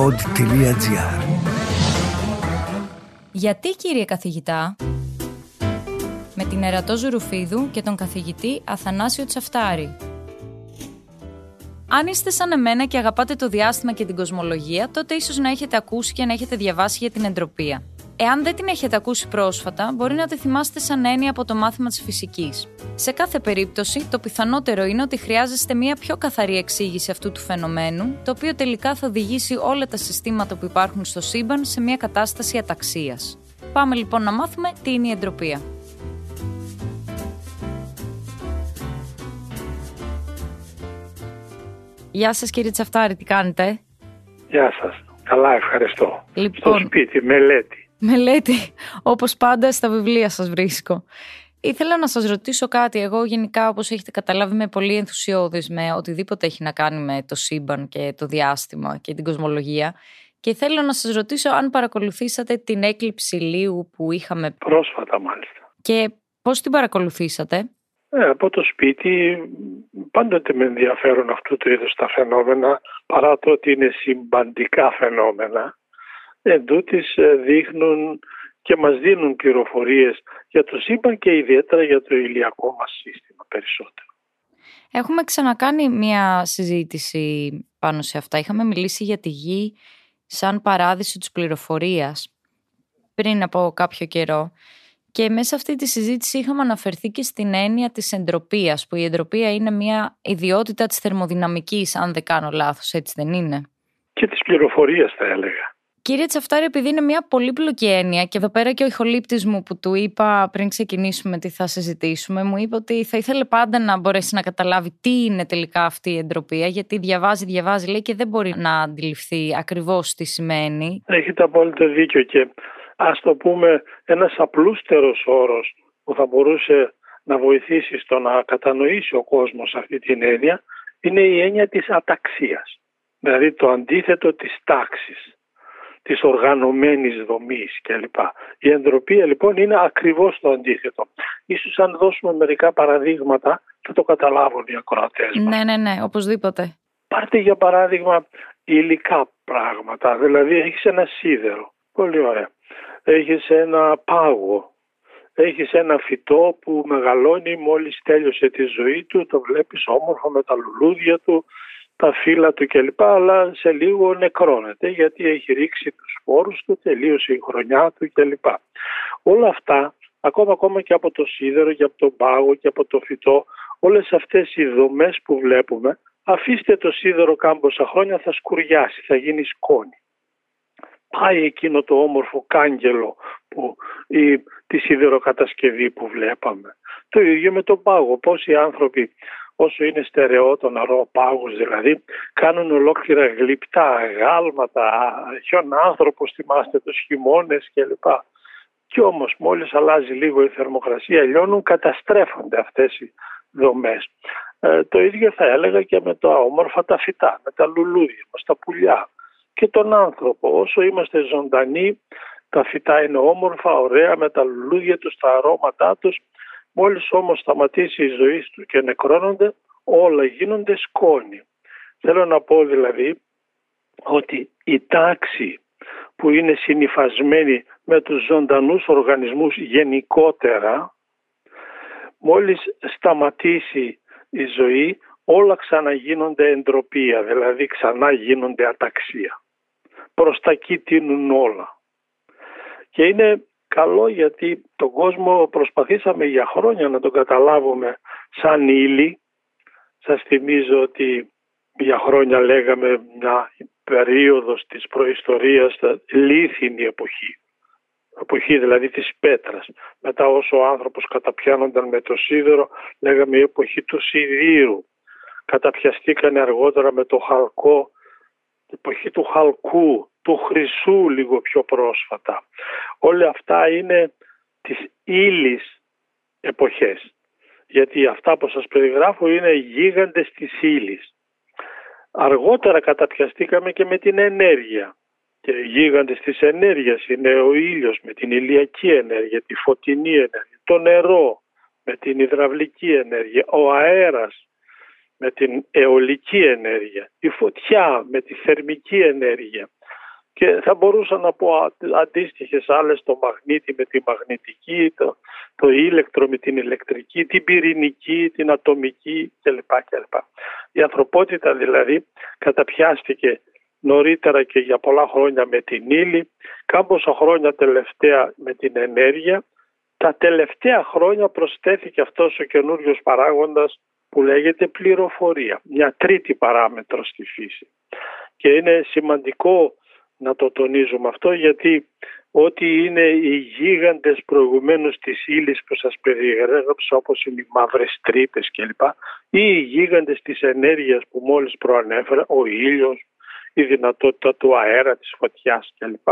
Pod.gr. Γιατί, κύριε καθηγητά? Με την Ερατώ Ζυρουφίδου και τον καθηγητή Αθανάσιο Τσαφτάρη. Αν είστε σαν εμένα και αγαπάτε το διάστημα και την κοσμολογία, τότε ίσως να έχετε ακούσει και να έχετε διαβάσει για την εντροπία. Εάν δεν την έχετε ακούσει πρόσφατα, μπορεί να τη θυμάστε σαν έννοια από το μάθημα της φυσικής. Σε κάθε περίπτωση, το πιθανότερο είναι ότι χρειάζεστε μια πιο καθαρή εξήγηση αυτού του φαινομένου, το οποίο τελικά θα οδηγήσει όλα τα συστήματα που υπάρχουν στο σύμπαν σε μια κατάσταση αταξίας. Πάμε λοιπόν να μάθουμε τι είναι η εντροπία. Γεια σας, κύριε Τσαφτάρη, τι κάνετε? Γεια σας. Καλά, ευχαριστώ. Λοιπόν, στο σπίτι, μελέτη. Μελέτη, όπως πάντα στα βιβλία σας βρίσκω. Ήθελα να σας ρωτήσω κάτι. Εγώ γενικά, όπως έχετε καταλάβει, είμαι πολύ ενθουσιώδης με οτιδήποτε έχει να κάνει με το σύμπαν και το διάστημα και την κοσμολογία. Και θέλω να σας ρωτήσω αν παρακολουθήσατε την έκλειψη ηλίου που είχαμε πρόσφατα, μάλιστα. Και πώς την παρακολουθήσατε? Από το σπίτι πάντοτε με ενδιαφέρουν αυτού του είδους τα φαινόμενα, παρά το ότι είναι συμπαντικά φαινόμενα. Εντούτοις δείχνουν και μας δίνουν πληροφορίες για το σύμπαν και ιδιαίτερα για το ηλιακό μας σύστημα περισσότερο. Έχουμε ξανακάνει μια συζήτηση πάνω σε αυτά. Είχαμε μιλήσει για τη γη σαν παράδεισο της πληροφορίας πριν από κάποιο καιρό. Και μέσα σε αυτή τη συζήτηση είχαμε αναφερθεί και στην έννοια της εντροπίας, που η εντροπία είναι μια ιδιότητα της θερμοδυναμικής, αν δεν κάνω λάθος, έτσι δεν είναι? Και της πληροφορίας, θα έλεγα. Κύριε Τσαφτάρη, επειδή είναι μια πολύπλοκη έννοια, και εδώ πέρα και ο ηχολήπτης μου που του είπα πριν ξεκινήσουμε τι θα συζητήσουμε, μου είπε ότι θα ήθελε πάντα να μπορέσει να καταλάβει τι είναι τελικά αυτή η εντροπία, γιατί διαβάζει, λέει, και δεν μπορεί να αντιληφθεί ακριβώς τι σημαίνει. Έχετε απόλυτο δίκιο και... Ας το πούμε, ένας απλούστερος όρος που θα μπορούσε να βοηθήσει στο να κατανοήσει ο κόσμος αυτή την έννοια είναι η έννοια της αταξίας, δηλαδή το αντίθετο της τάξης, της οργανωμένης δομής κλπ. Η εντροπία λοιπόν είναι ακριβώς το αντίθετο. Ίσως αν δώσουμε μερικά παραδείγματα θα το καταλάβουν οι ακροατές μας. Ναι, οπωσδήποτε. Πάρτε για παράδειγμα υλικά πράγματα, δηλαδή έχεις ένα σίδερο, πολύ ωραία. Έχεις ένα πάγο, έχεις ένα φυτό που μεγαλώνει, μόλις τέλειωσε τη ζωή του, το βλέπεις όμορφο με τα λουλούδια του, τα φύλλα του κλπ. Αλλά σε λίγο νεκρώνεται γιατί έχει ρίξει τους σπόρους του, τελείωσε η χρονιά του κλπ. Όλα αυτά, ακόμα και από το σίδερο και από τον πάγο και από το φυτό, όλες αυτές οι δομές που βλέπουμε, αφήστε το σίδερο κάμποσα χρόνια θα σκουριάσει, θα γίνει σκόνη. Πάει εκείνο το όμορφο κάγκελο τη σιδεροκατασκευή που βλέπαμε. Το ίδιο με τον πάγο. Πόσοι άνθρωποι, όσο είναι στερεό το νερό πάγος δηλαδή, κάνουν ολόκληρα γλυπτά, γάλματα, χιονάνθρωπος, θυμάστε τους χειμώνες κλπ. Κι όμως μόλις αλλάζει λίγο η θερμοκρασία, λιώνουν, καταστρέφονται αυτές οι δομές. Το ίδιο θα έλεγα και με τα όμορφα τα φυτά, με τα λουλούδια μας, τα πουλιά. Και τον άνθρωπο, όσο είμαστε ζωντανοί, τα φυτά είναι όμορφα, ωραία, με τα λουλούδια τους, τα αρώματά τους. Μόλις όμως σταματήσει η ζωή του και νεκρώνονται, όλα γίνονται σκόνη. Θέλω να πω δηλαδή ότι η τάξη που είναι συνυφασμένη με τους ζωντανούς οργανισμούς γενικότερα, μόλις σταματήσει η ζωή, όλα ξαναγίνονται εντροπία, δηλαδή ξανά γίνονται αταξία. Προς τα εκεί τείνουν όλα. Και είναι καλό γιατί τον κόσμο προσπαθήσαμε για χρόνια να τον καταλάβουμε σαν ύλη. Σας θυμίζω ότι για χρόνια λέγαμε μια περίοδος της προϊστορίας, λίθινη εποχή. Εποχή δηλαδή της πέτρας. Μετά όσο ο άνθρωπος καταπιάνονταν με το σίδερο, λέγαμε η εποχή του σιδήρου. Καταπιαστήκανε αργότερα με το χαλκό, εποχή του χαλκού, του χρυσού λίγο πιο πρόσφατα. Όλα αυτά είναι τις ύλης εποχές. Γιατί αυτά που σας περιγράφω είναι γίγαντες της ύλης. Αργότερα καταπιαστήκαμε και με την ενέργεια. Και γίγαντες της ενέργειας είναι ο ήλιος με την ηλιακή ενέργεια, τη φωτεινή ενέργεια, το νερό με την υδραυλική ενέργεια, ο αέρας με την αιωλική ενέργεια, η φωτιά με τη θερμική ενέργεια. Και θα μπορούσα να πω αντίστοιχες άλλες, το μαγνήτη με τη μαγνητική, το ήλεκτρο με την ηλεκτρική, την πυρηνική, την ατομική κλπ. Η ανθρωπότητα δηλαδή καταπιάστηκε νωρίτερα και για πολλά χρόνια με την ύλη, κάμποσα χρόνια τελευταία με την ενέργεια. Τα τελευταία χρόνια προσθέθηκε αυτός ο καινούριος παράγοντας που λέγεται πληροφορία, μια τρίτη παράμετρο στη φύση. Και είναι σημαντικό να το τονίζουμε αυτό, γιατί ό,τι είναι οι γίγαντες προηγουμένως της ύλης που σας περιέγραψα, όπως είναι οι μαύρες τρύπες κλπ, ή οι γίγαντες της ενέργειας που μόλις προανέφερα, ο ήλιος, η δυνατότητα του αέρα, της φωτιάς κλπ.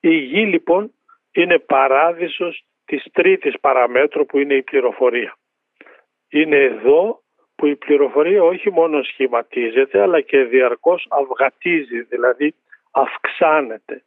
Η γη λοιπόν είναι παράδεισος της τρίτης παραμέτρου που είναι η πληροφορία. Είναι εδώ που η πληροφορία όχι μόνο σχηματίζεται αλλά και διαρκώς αυγατίζει, δηλαδή αυξάνεται.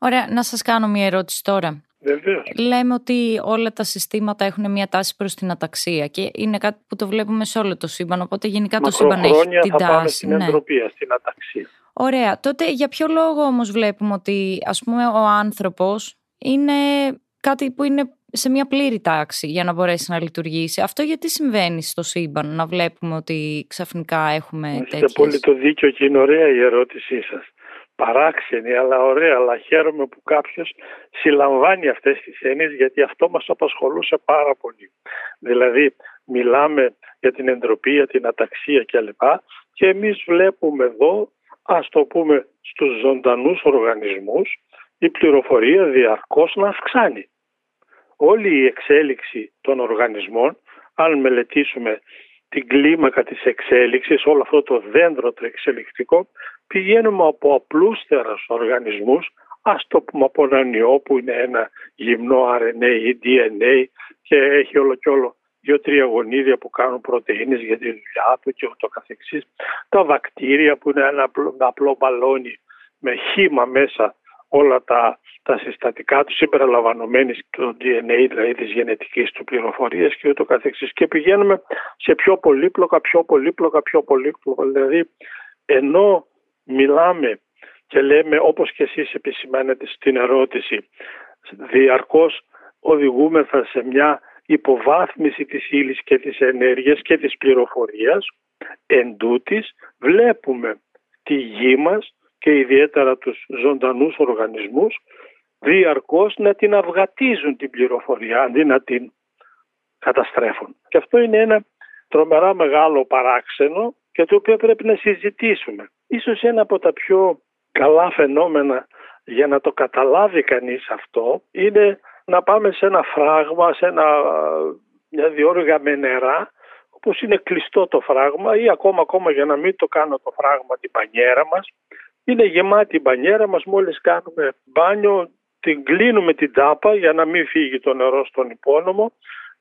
Ωραία, να σας κάνω μια ερώτηση τώρα. Βεβαίως. Λέμε ότι όλα τα συστήματα έχουν μια τάση προς την αταξία και είναι κάτι που το βλέπουμε σε όλο το σύμπαν, οπότε γενικά το σύμπαν έχει την τάση. Πάμε στην εντροπία, στην αταξία. Ωραία, τότε για ποιο λόγο όμως βλέπουμε ότι ας πούμε ο άνθρωπος είναι κάτι που είναι σε μια πλήρη τάξη για να μπορέσει να λειτουργήσει. Αυτό γιατί συμβαίνει στο σύμπαν, να βλέπουμε ότι ξαφνικά έχουμε τέτοιες? Έχετε πολύ το δίκιο και είναι ωραία η ερώτησή σας. Παράξενη, αλλά ωραία, αλλά χαίρομαι που κάποιος συλλαμβάνει αυτές τις έννοιες, γιατί αυτό μας απασχολούσε πάρα πολύ. Δηλαδή, μιλάμε για την εντροπία, την αταξία κλπ. Και εμείς βλέπουμε εδώ, ας το πούμε, στους ζωντανούς οργανισμούς, η πληροφορία διαρκώς να αυξάνει. Όλη η εξέλιξη των οργανισμών, αν μελετήσουμε την κλίμακα της εξέλιξης, όλο αυτό το δέντρο το εξελικτικό, πηγαίνουμε από απλούστερους οργανισμούς, ας το πούμε από έναν ιό που είναι ένα γυμνό RNA ή DNA και έχει όλο και όλο 2-3 γονίδια που κάνουν πρωτεΐνες για τη δουλειά του και ούτω καθεξής, τα βακτήρια που είναι ένα απλό μπαλόνι με χύμα μέσα, όλα τα συστατικά του συμπεριλαμβανομένης του DNA, δηλαδή της γενετικής του πληροφορίας και ούτω καθεξής. Και πηγαίνουμε σε πιο πολύπλοκα. Δηλαδή, ενώ μιλάμε και λέμε, όπως και εσείς επισημάνετε στην ερώτηση, διαρκώς οδηγούμεθα σε μια υποβάθμιση της ύλης και της ενέργειας και της πληροφορίας, εν τούτης βλέπουμε τη γη μας και ιδιαίτερα τους ζωντανούς οργανισμούς διαρκώς να την αυγατίζουν την πληροφορία αντί να την καταστρέφουν. Και αυτό είναι ένα τρομερά μεγάλο παράξενο και το οποίο πρέπει να συζητήσουμε. Ίσως ένα από τα πιο καλά φαινόμενα για να το καταλάβει κανείς αυτό είναι να πάμε σε ένα φράγμα, σε μια διόργα με νερά, όπως είναι κλειστό το φράγμα ή ακόμα για να μην το κάνω το φράγμα την πανιέρα μας. Είναι γεμάτη η μπανιέρα μας, μόλις κάνουμε μπάνιο, την κλείνουμε την τάπα για να μην φύγει το νερό στον υπόνομο.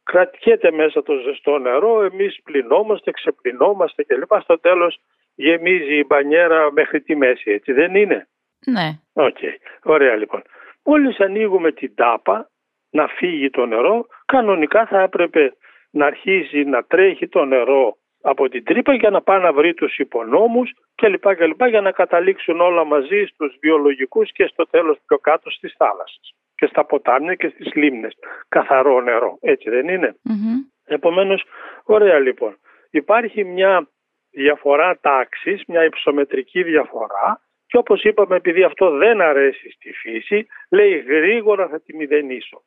Κρατιέται μέσα το ζεστό νερό, εμείς πλυνόμαστε, ξεπλυνόμαστε κλπ. Στο τέλος γεμίζει η μπανιέρα μέχρι τη μέση, έτσι δεν είναι? Ναι. Okay. Ωραία λοιπόν. Μόλις ανοίγουμε την τάπα να φύγει το νερό, κανονικά θα έπρεπε να αρχίζει να τρέχει το νερό από την τρύπα για να πάει να βρει τους υπονόμους κλπ. Για να καταλήξουν όλα μαζί στους βιολογικούς και στο τέλος πιο κάτω στις θάλασσες και στα ποτάμια και στις λίμνες. Καθαρό νερό, έτσι δεν είναι? Mm-hmm. Επομένως, ωραία λοιπόν, υπάρχει μια διαφορά τάξης, μια υψομετρική διαφορά και όπως είπαμε, επειδή αυτό δεν αρέσει στη φύση, λέει γρήγορα θα τη μηδενίσω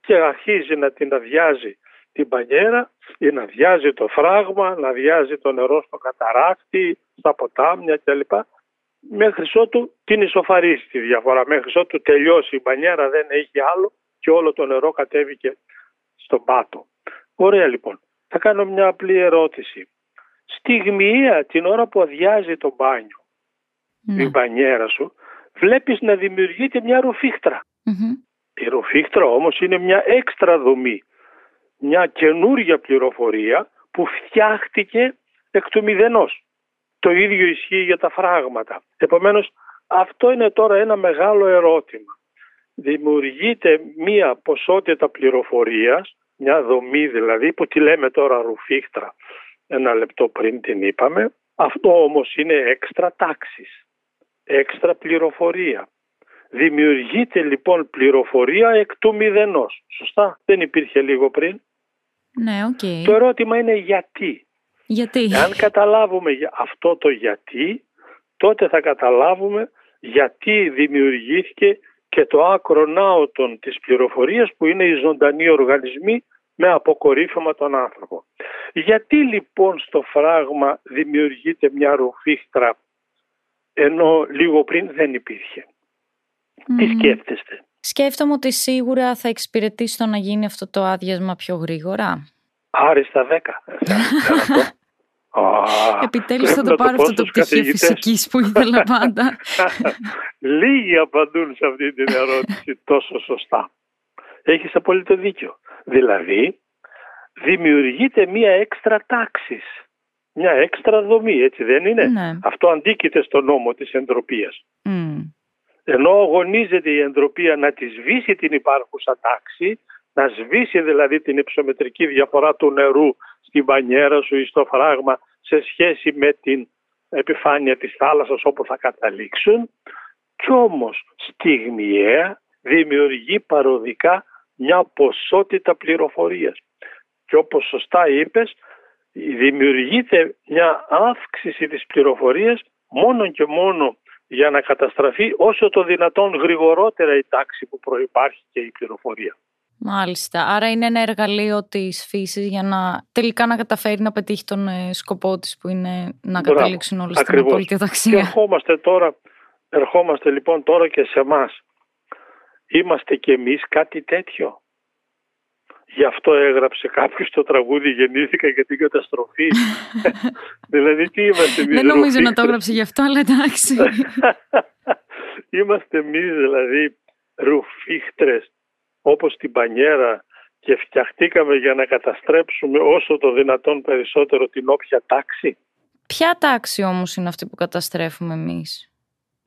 και αρχίζει να την αδειάζει την πανιέρα ή να αδειάζει το φράγμα, να αδειάζει το νερό στο καταράκτη, στα ποτάμια κλπ. Μέχρι ότου την ισοφαρίσει τη διαφορά, μέχρι ότου τελειώσει η πανιέρα, δεν έχει άλλο και όλο το νερό κατέβηκε στον πάτο. Ωραία λοιπόν, θα κάνω μια απλή ερώτηση. Στιγμιαία την ώρα που αδειάζει το μπάνιο, η πανιέρα σου, βλέπεις να δημιουργείται μια ρουφίχτρα. Mm-hmm. Η ρουφίχτρα όμως είναι μια έξτρα δομή, μια καινούργια πληροφορία που φτιάχτηκε εκ του μηδενός. Το ίδιο ισχύει για τα φράγματα. Επομένως, αυτό είναι τώρα ένα μεγάλο ερώτημα. Δημιουργείται μία ποσότητα πληροφορίας, μια δομή δηλαδή, που τη λέμε τώρα ρουφίχτρα, ένα λεπτό πριν την είπαμε. Αυτό όμως είναι έξτρα τάξης, έξτρα πληροφορία, Δημιουργείται λοιπόν πληροφορία εκ του μηδενός. Σωστά, δεν υπήρχε λίγο πριν. Ναι, οκ. Okay. Το ερώτημα είναι γιατί. Γιατί. Αν καταλάβουμε αυτό το γιατί, τότε θα καταλάβουμε γιατί δημιουργήθηκε και το άκρο νάωτον της πληροφορίας που είναι οι ζωντανοί οργανισμοί με αποκορύφωμα τον άνθρωπο. Γιατί λοιπόν στο φράγμα δημιουργείται μια ρουφίχτρα ενώ λίγο πριν δεν υπήρχε. Τι σκέφτεστε? Σκέφτομαι ότι σίγουρα θα εξυπηρετήσει το να γίνει αυτό το άδειασμα πιο γρήγορα. Άριστα 10. Επιτέλους θα το πάρω αυτό το πτυχίο φυσικής που ήθελα πάντα. Λίγοι απαντούν σε αυτή την ερώτηση τόσο σωστά. Έχεις απόλυτο δίκιο. Δηλαδή δημιουργείται μία έξτρα τάξης, μία έξτρα δομή, έτσι δεν είναι? Ναι. Αυτό αντίκειται στον νόμο της εντροπίας. Ενώ αγωνίζεται η εντροπία να τη σβήσει την υπάρχουσα τάξη, να σβήσει δηλαδή την υψομετρική διαφορά του νερού στην μπανιέρα σου ή στο φράγμα σε σχέση με την επιφάνεια της θάλασσας όπου θα καταλήξουν, κι όμως στιγμιαία δημιουργεί παροδικά μια ποσότητα πληροφορίας. Και όπως σωστά είπες, δημιουργείται μια αύξηση της πληροφορίας μόνο και μόνο για να καταστραφεί όσο το δυνατόν γρηγορότερα η τάξη που προϋπάρχει και η πληροφορία. Μάλιστα. Άρα είναι ένα εργαλείο της φύσης για να τελικά να καταφέρει να πετύχει τον σκοπό της που είναι να καταλήξουν όλες στην απόλυτη ταξία. Και ερχόμαστε λοιπόν τώρα και σε εμάς. Είμαστε κι εμείς κάτι τέτοιο? Γι' αυτό έγραψε κάποιος το τραγούδι «Γεννήθηκα για την καταστροφή». Δηλαδή τι είμαστε εμείς? Δεν νομίζω να το έγραψε γι' αυτό, αλλά εντάξει. Είμαστε εμείς δηλαδή ρουφίχτρες όπως την πανιέρα και φτιαχτήκαμε για να καταστρέψουμε όσο το δυνατόν περισσότερο την όποια τάξη. Ποια τάξη όμως είναι αυτή που καταστρέφουμε εμείς?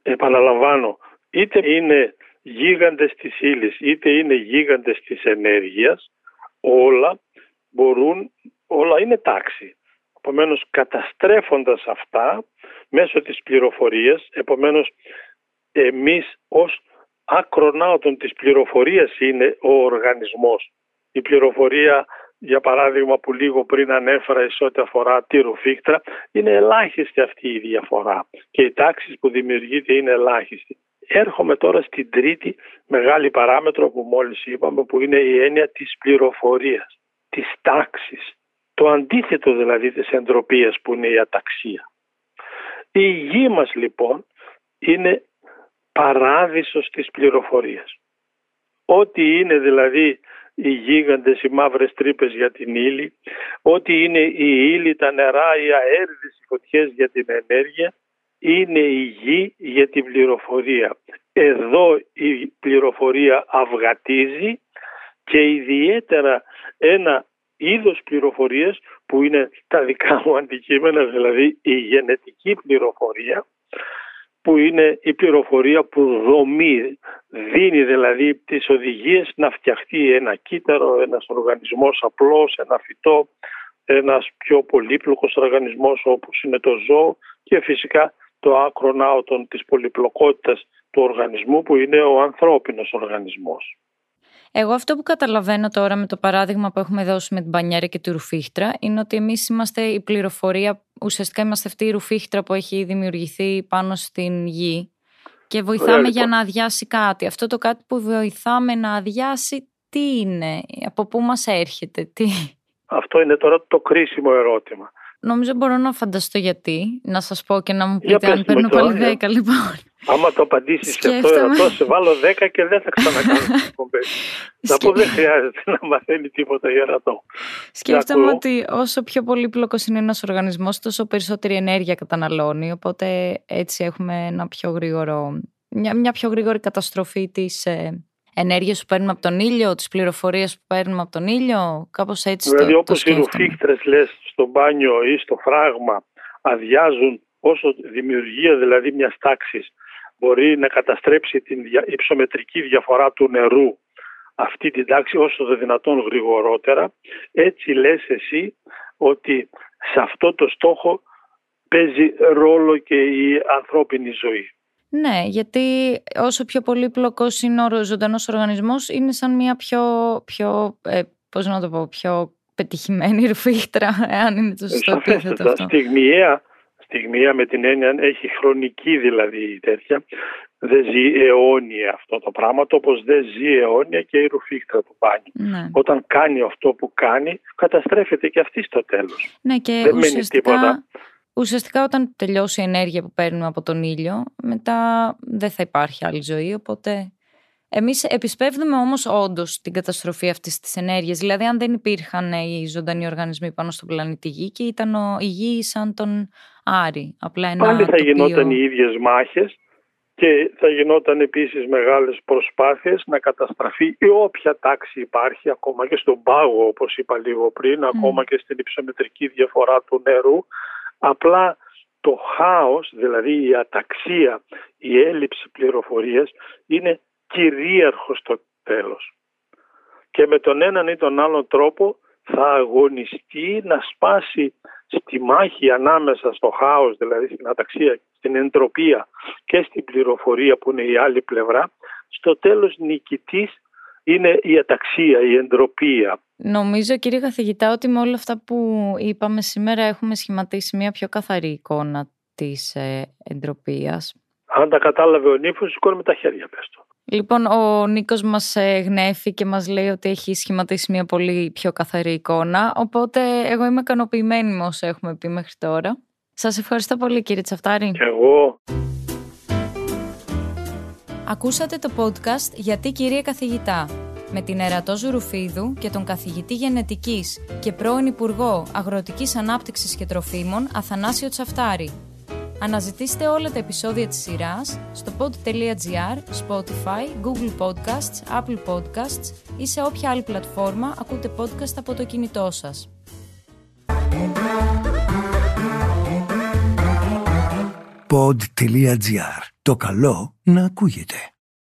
Επαναλαμβάνω, είτε είναι γίγαντες της ύλης, είτε είναι γίγαντες της ενέργειας, όλα είναι τάξη. Επομένως καταστρέφοντας αυτά μέσω της πληροφορίας, επομένως εμείς ως ακρονάωτον της πληροφορίας είναι ο οργανισμός. Η πληροφορία, για παράδειγμα, που λίγο πριν ανέφερα σε ό,τι αφορά τη ρουφίχτρα, είναι ελάχιστη αυτή η διαφορά και οι τάξεις που δημιουργείται είναι ελάχιστη. Έρχομαι τώρα στην τρίτη μεγάλη παράμετρο που μόλις είπαμε, που είναι η έννοια της πληροφορίας, της τάξης. Το αντίθετο δηλαδή της εντροπίας που είναι η αταξία. Η γη μας λοιπόν είναι παράδεισος της πληροφορίας. Ό,τι είναι δηλαδή οι γίγαντες, οι μαύρες τρύπες για την ύλη, ό,τι είναι η ύλη, τα νερά, οι αέριδες, οι φωτιές για την ενέργεια, είναι η γη για την πληροφορία. Εδώ η πληροφορία αυγατίζει και ιδιαίτερα ένα είδος πληροφορίας που είναι τα δικά μου αντικείμενα, δηλαδή η γενετική πληροφορία, που είναι η πληροφορία που δομεί, δίνει δηλαδή τις οδηγίες να φτιαχτεί ένα κύτταρο, ένας οργανισμός απλός, ένα φυτό, ένας πιο πολύπλοκος οργανισμός όπως είναι το ζώο και φυσικά το άκρο νάωτον της πολυπλοκότητας του οργανισμού που είναι ο ανθρώπινος οργανισμός. Εγώ αυτό που καταλαβαίνω τώρα με το παράδειγμα που έχουμε δώσει με την μπανιέρα και τη ρουφίχτρα είναι ότι εμείς είμαστε η πληροφορία, ουσιαστικά είμαστε αυτή η ρουφίχτρα που έχει δημιουργηθεί πάνω στην γη και βοηθάμε για να αδειάσει κάτι. Αυτό το κάτι που βοηθάμε να αδειάσει τι είναι, από πού μας έρχεται, τι? Αυτό είναι τώρα το κρίσιμο ερώτημα. Νομίζω μπορώ να φανταστώ γιατί, να σας πω και να μου πείτε αν παίρνω πάλι 10 λοιπόν. Άμα το απαντήσεις και αυτό ερωτώ, σε βάλω 10 και δεν θα ξανακάνω την κομπέση. Να πω δεν χρειάζεται να μαθαίνει τίποτα η Ερατώ. Σκέφτομαι ότι όσο πιο πολύπλοκος είναι ένας οργανισμός, τόσο περισσότερη ενέργεια καταναλώνει, οπότε έτσι έχουμε ένα πιο γρήγορο, μια πιο γρήγορη καταστροφή της ενέργειες που παίρνουμε από τον ήλιο, τις πληροφορίες που παίρνουμε από τον ήλιο, κάπως έτσι δηλαδή, το σκέφτομαι. Δηλαδή όπως οι ρουφίχτρες λες στο μπάνιο ή στο φράγμα αδειάζουν όσο δημιουργία δηλαδή μιας τάξης μπορεί να καταστρέψει την υψομετρική διαφορά του νερού αυτή την τάξη όσο το δυνατόν γρηγορότερα, έτσι λες εσύ ότι σε αυτό το στόχο παίζει ρόλο και η ανθρώπινη ζωή. Ναι, γιατί όσο πιο πολύπλοκος είναι ο ζωντανός οργανισμός, είναι σαν μια πιο πετυχημένη ρουφίχτρα, εάν είναι το σωστό επίθετο αυτό. Στιγμιαία με την έννοια έχει χρονική δηλαδή τέτοια. Δεν ζει αιώνια αυτό το πράγμα, όπως δεν ζει αιώνια και η ρουφίχτρα του μπάνιου. Ναι. Όταν κάνει αυτό που κάνει, καταστρέφεται και αυτή στο τέλος. Ναι, και δεν μένει τίποτα. Ουσιαστικά όταν τελειώσει η ενέργεια που παίρνουμε από τον ήλιο, μετά δεν θα υπάρχει άλλη ζωή, οπότε... Εμείς επισπεύδουμε όμως όντως την καταστροφή αυτής της ενέργειας. Δηλαδή, αν δεν υπήρχαν οι ζωντανοί οργανισμοί πάνω στον πλανήτη Γη και ήταν η Γη σαν τον Άρη. Πάλι θα γινόταν οι ίδιες μάχες και θα γινόταν επίσης μεγάλες προσπάθειες να καταστραφεί η όποια τάξη υπάρχει, ακόμα και στον πάγο, όπως είπα λίγο πριν, ακόμα και στην υψομετρική διαφορά του νερού. Απλά το χάος, δηλαδή η αταξία, η έλλειψη πληροφορίας είναι κυρίαρχο στο τέλος. Και με τον έναν ή τον άλλον τρόπο θα αγωνιστεί να σπάσει στη μάχη ανάμεσα στο χάος, δηλαδή στην αταξία, στην εντροπία και στην πληροφορία που είναι η άλλη πλευρά. Στο τέλος νικητής είναι η αταξία, η εντροπία. Νομίζω, κύριε καθηγητά, ότι με όλα αυτά που είπαμε σήμερα έχουμε σχηματίσει μια πιο καθαρή εικόνα της εντροπίας. Αν τα κατάλαβε ο νύφος, σηκώνει με τα χέρια, πες το. Λοιπόν, ο Νίκος μας γνέφει και μας λέει ότι έχει σχηματίσει μια πολύ πιο καθαρή εικόνα. Οπότε εγώ είμαι ικανοποιημένη με όσα έχουμε πει μέχρι τώρα. Σας ευχαριστώ πολύ, κύριε Τσαφτάρη. Και εγώ. Ακούσατε το podcast «Γιατί, κύριε καθηγητά» με την Ερατώ Ζυρουφίδου και τον καθηγητή γενετικής και πρώην Υπουργό Αγροτικής Ανάπτυξης και Τροφίμων Αθανάσιο Τσαφτάρη. Αναζητήστε όλα τα επεισόδια της σειράς στο pod.gr, Spotify, Google Podcasts, Apple Podcasts ή σε όποια άλλη πλατφόρμα ακούτε podcast από το κινητό σας. Pod.gr. Το καλό να ακούγεται.